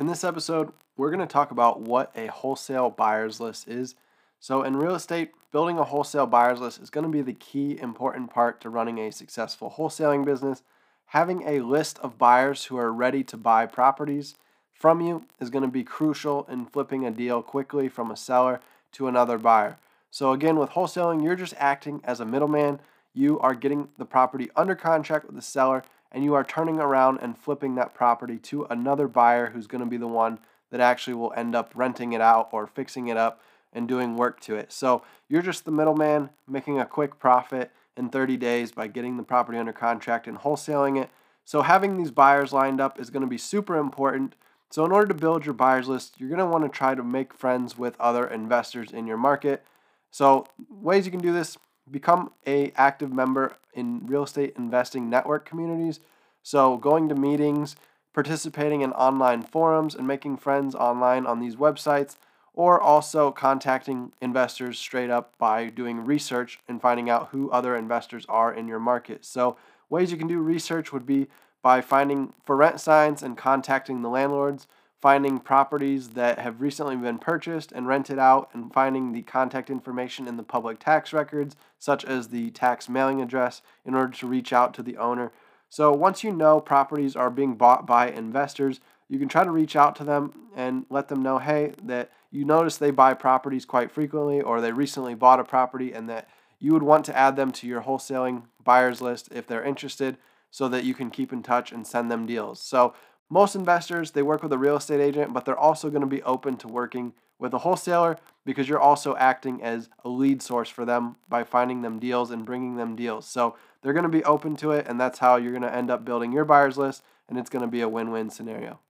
In this episode, we're going to talk about what a wholesale buyer's list is. So in real estate, building a wholesale buyer's list is going to be the key important part to running a successful wholesaling business. Having a list of buyers who are ready to buy properties from you is going to be crucial in flipping a deal quickly from a seller to another buyer. So again, with wholesaling, you're just acting as a middleman. You are getting the property under contract with the seller, and you are turning around and flipping that property to another buyer who's going to be the one that actually will end up renting it out or fixing it up and doing work to it. So you're just the middleman making a quick profit in 30 days by getting the property under contract and wholesaling it. So having these buyers lined up is going to be super important. So in order to build your buyers list, you're going to want to try to make friends with other investors in your market. So ways you can do this: become an active member in real estate investing network communities. So going to meetings, participating in online forums, and making friends online on these websites, or also contacting investors straight up by doing research and finding out who other investors are in your market. So ways you can do research would be by finding for rent signs and contacting the landlords, finding properties that have recently been purchased and rented out, and finding the contact information in the public tax records, such as the tax mailing address, in order to reach out to the owner. So once you know properties are being bought by investors, you can try to reach out to them and let them know, hey, that you notice they buy properties quite frequently, or they recently bought a property, and that you would want to add them to your wholesaling buyers list if they're interested, so that you can keep in touch and send them deals. So most investors, they work with a real estate agent, but they're also going to be open to working with a wholesaler because you're also acting as a lead source for them by finding them deals and bringing them deals. So they're going to be open to it, and that's how you're going to end up building your buyers list, and it's going to be a win-win scenario.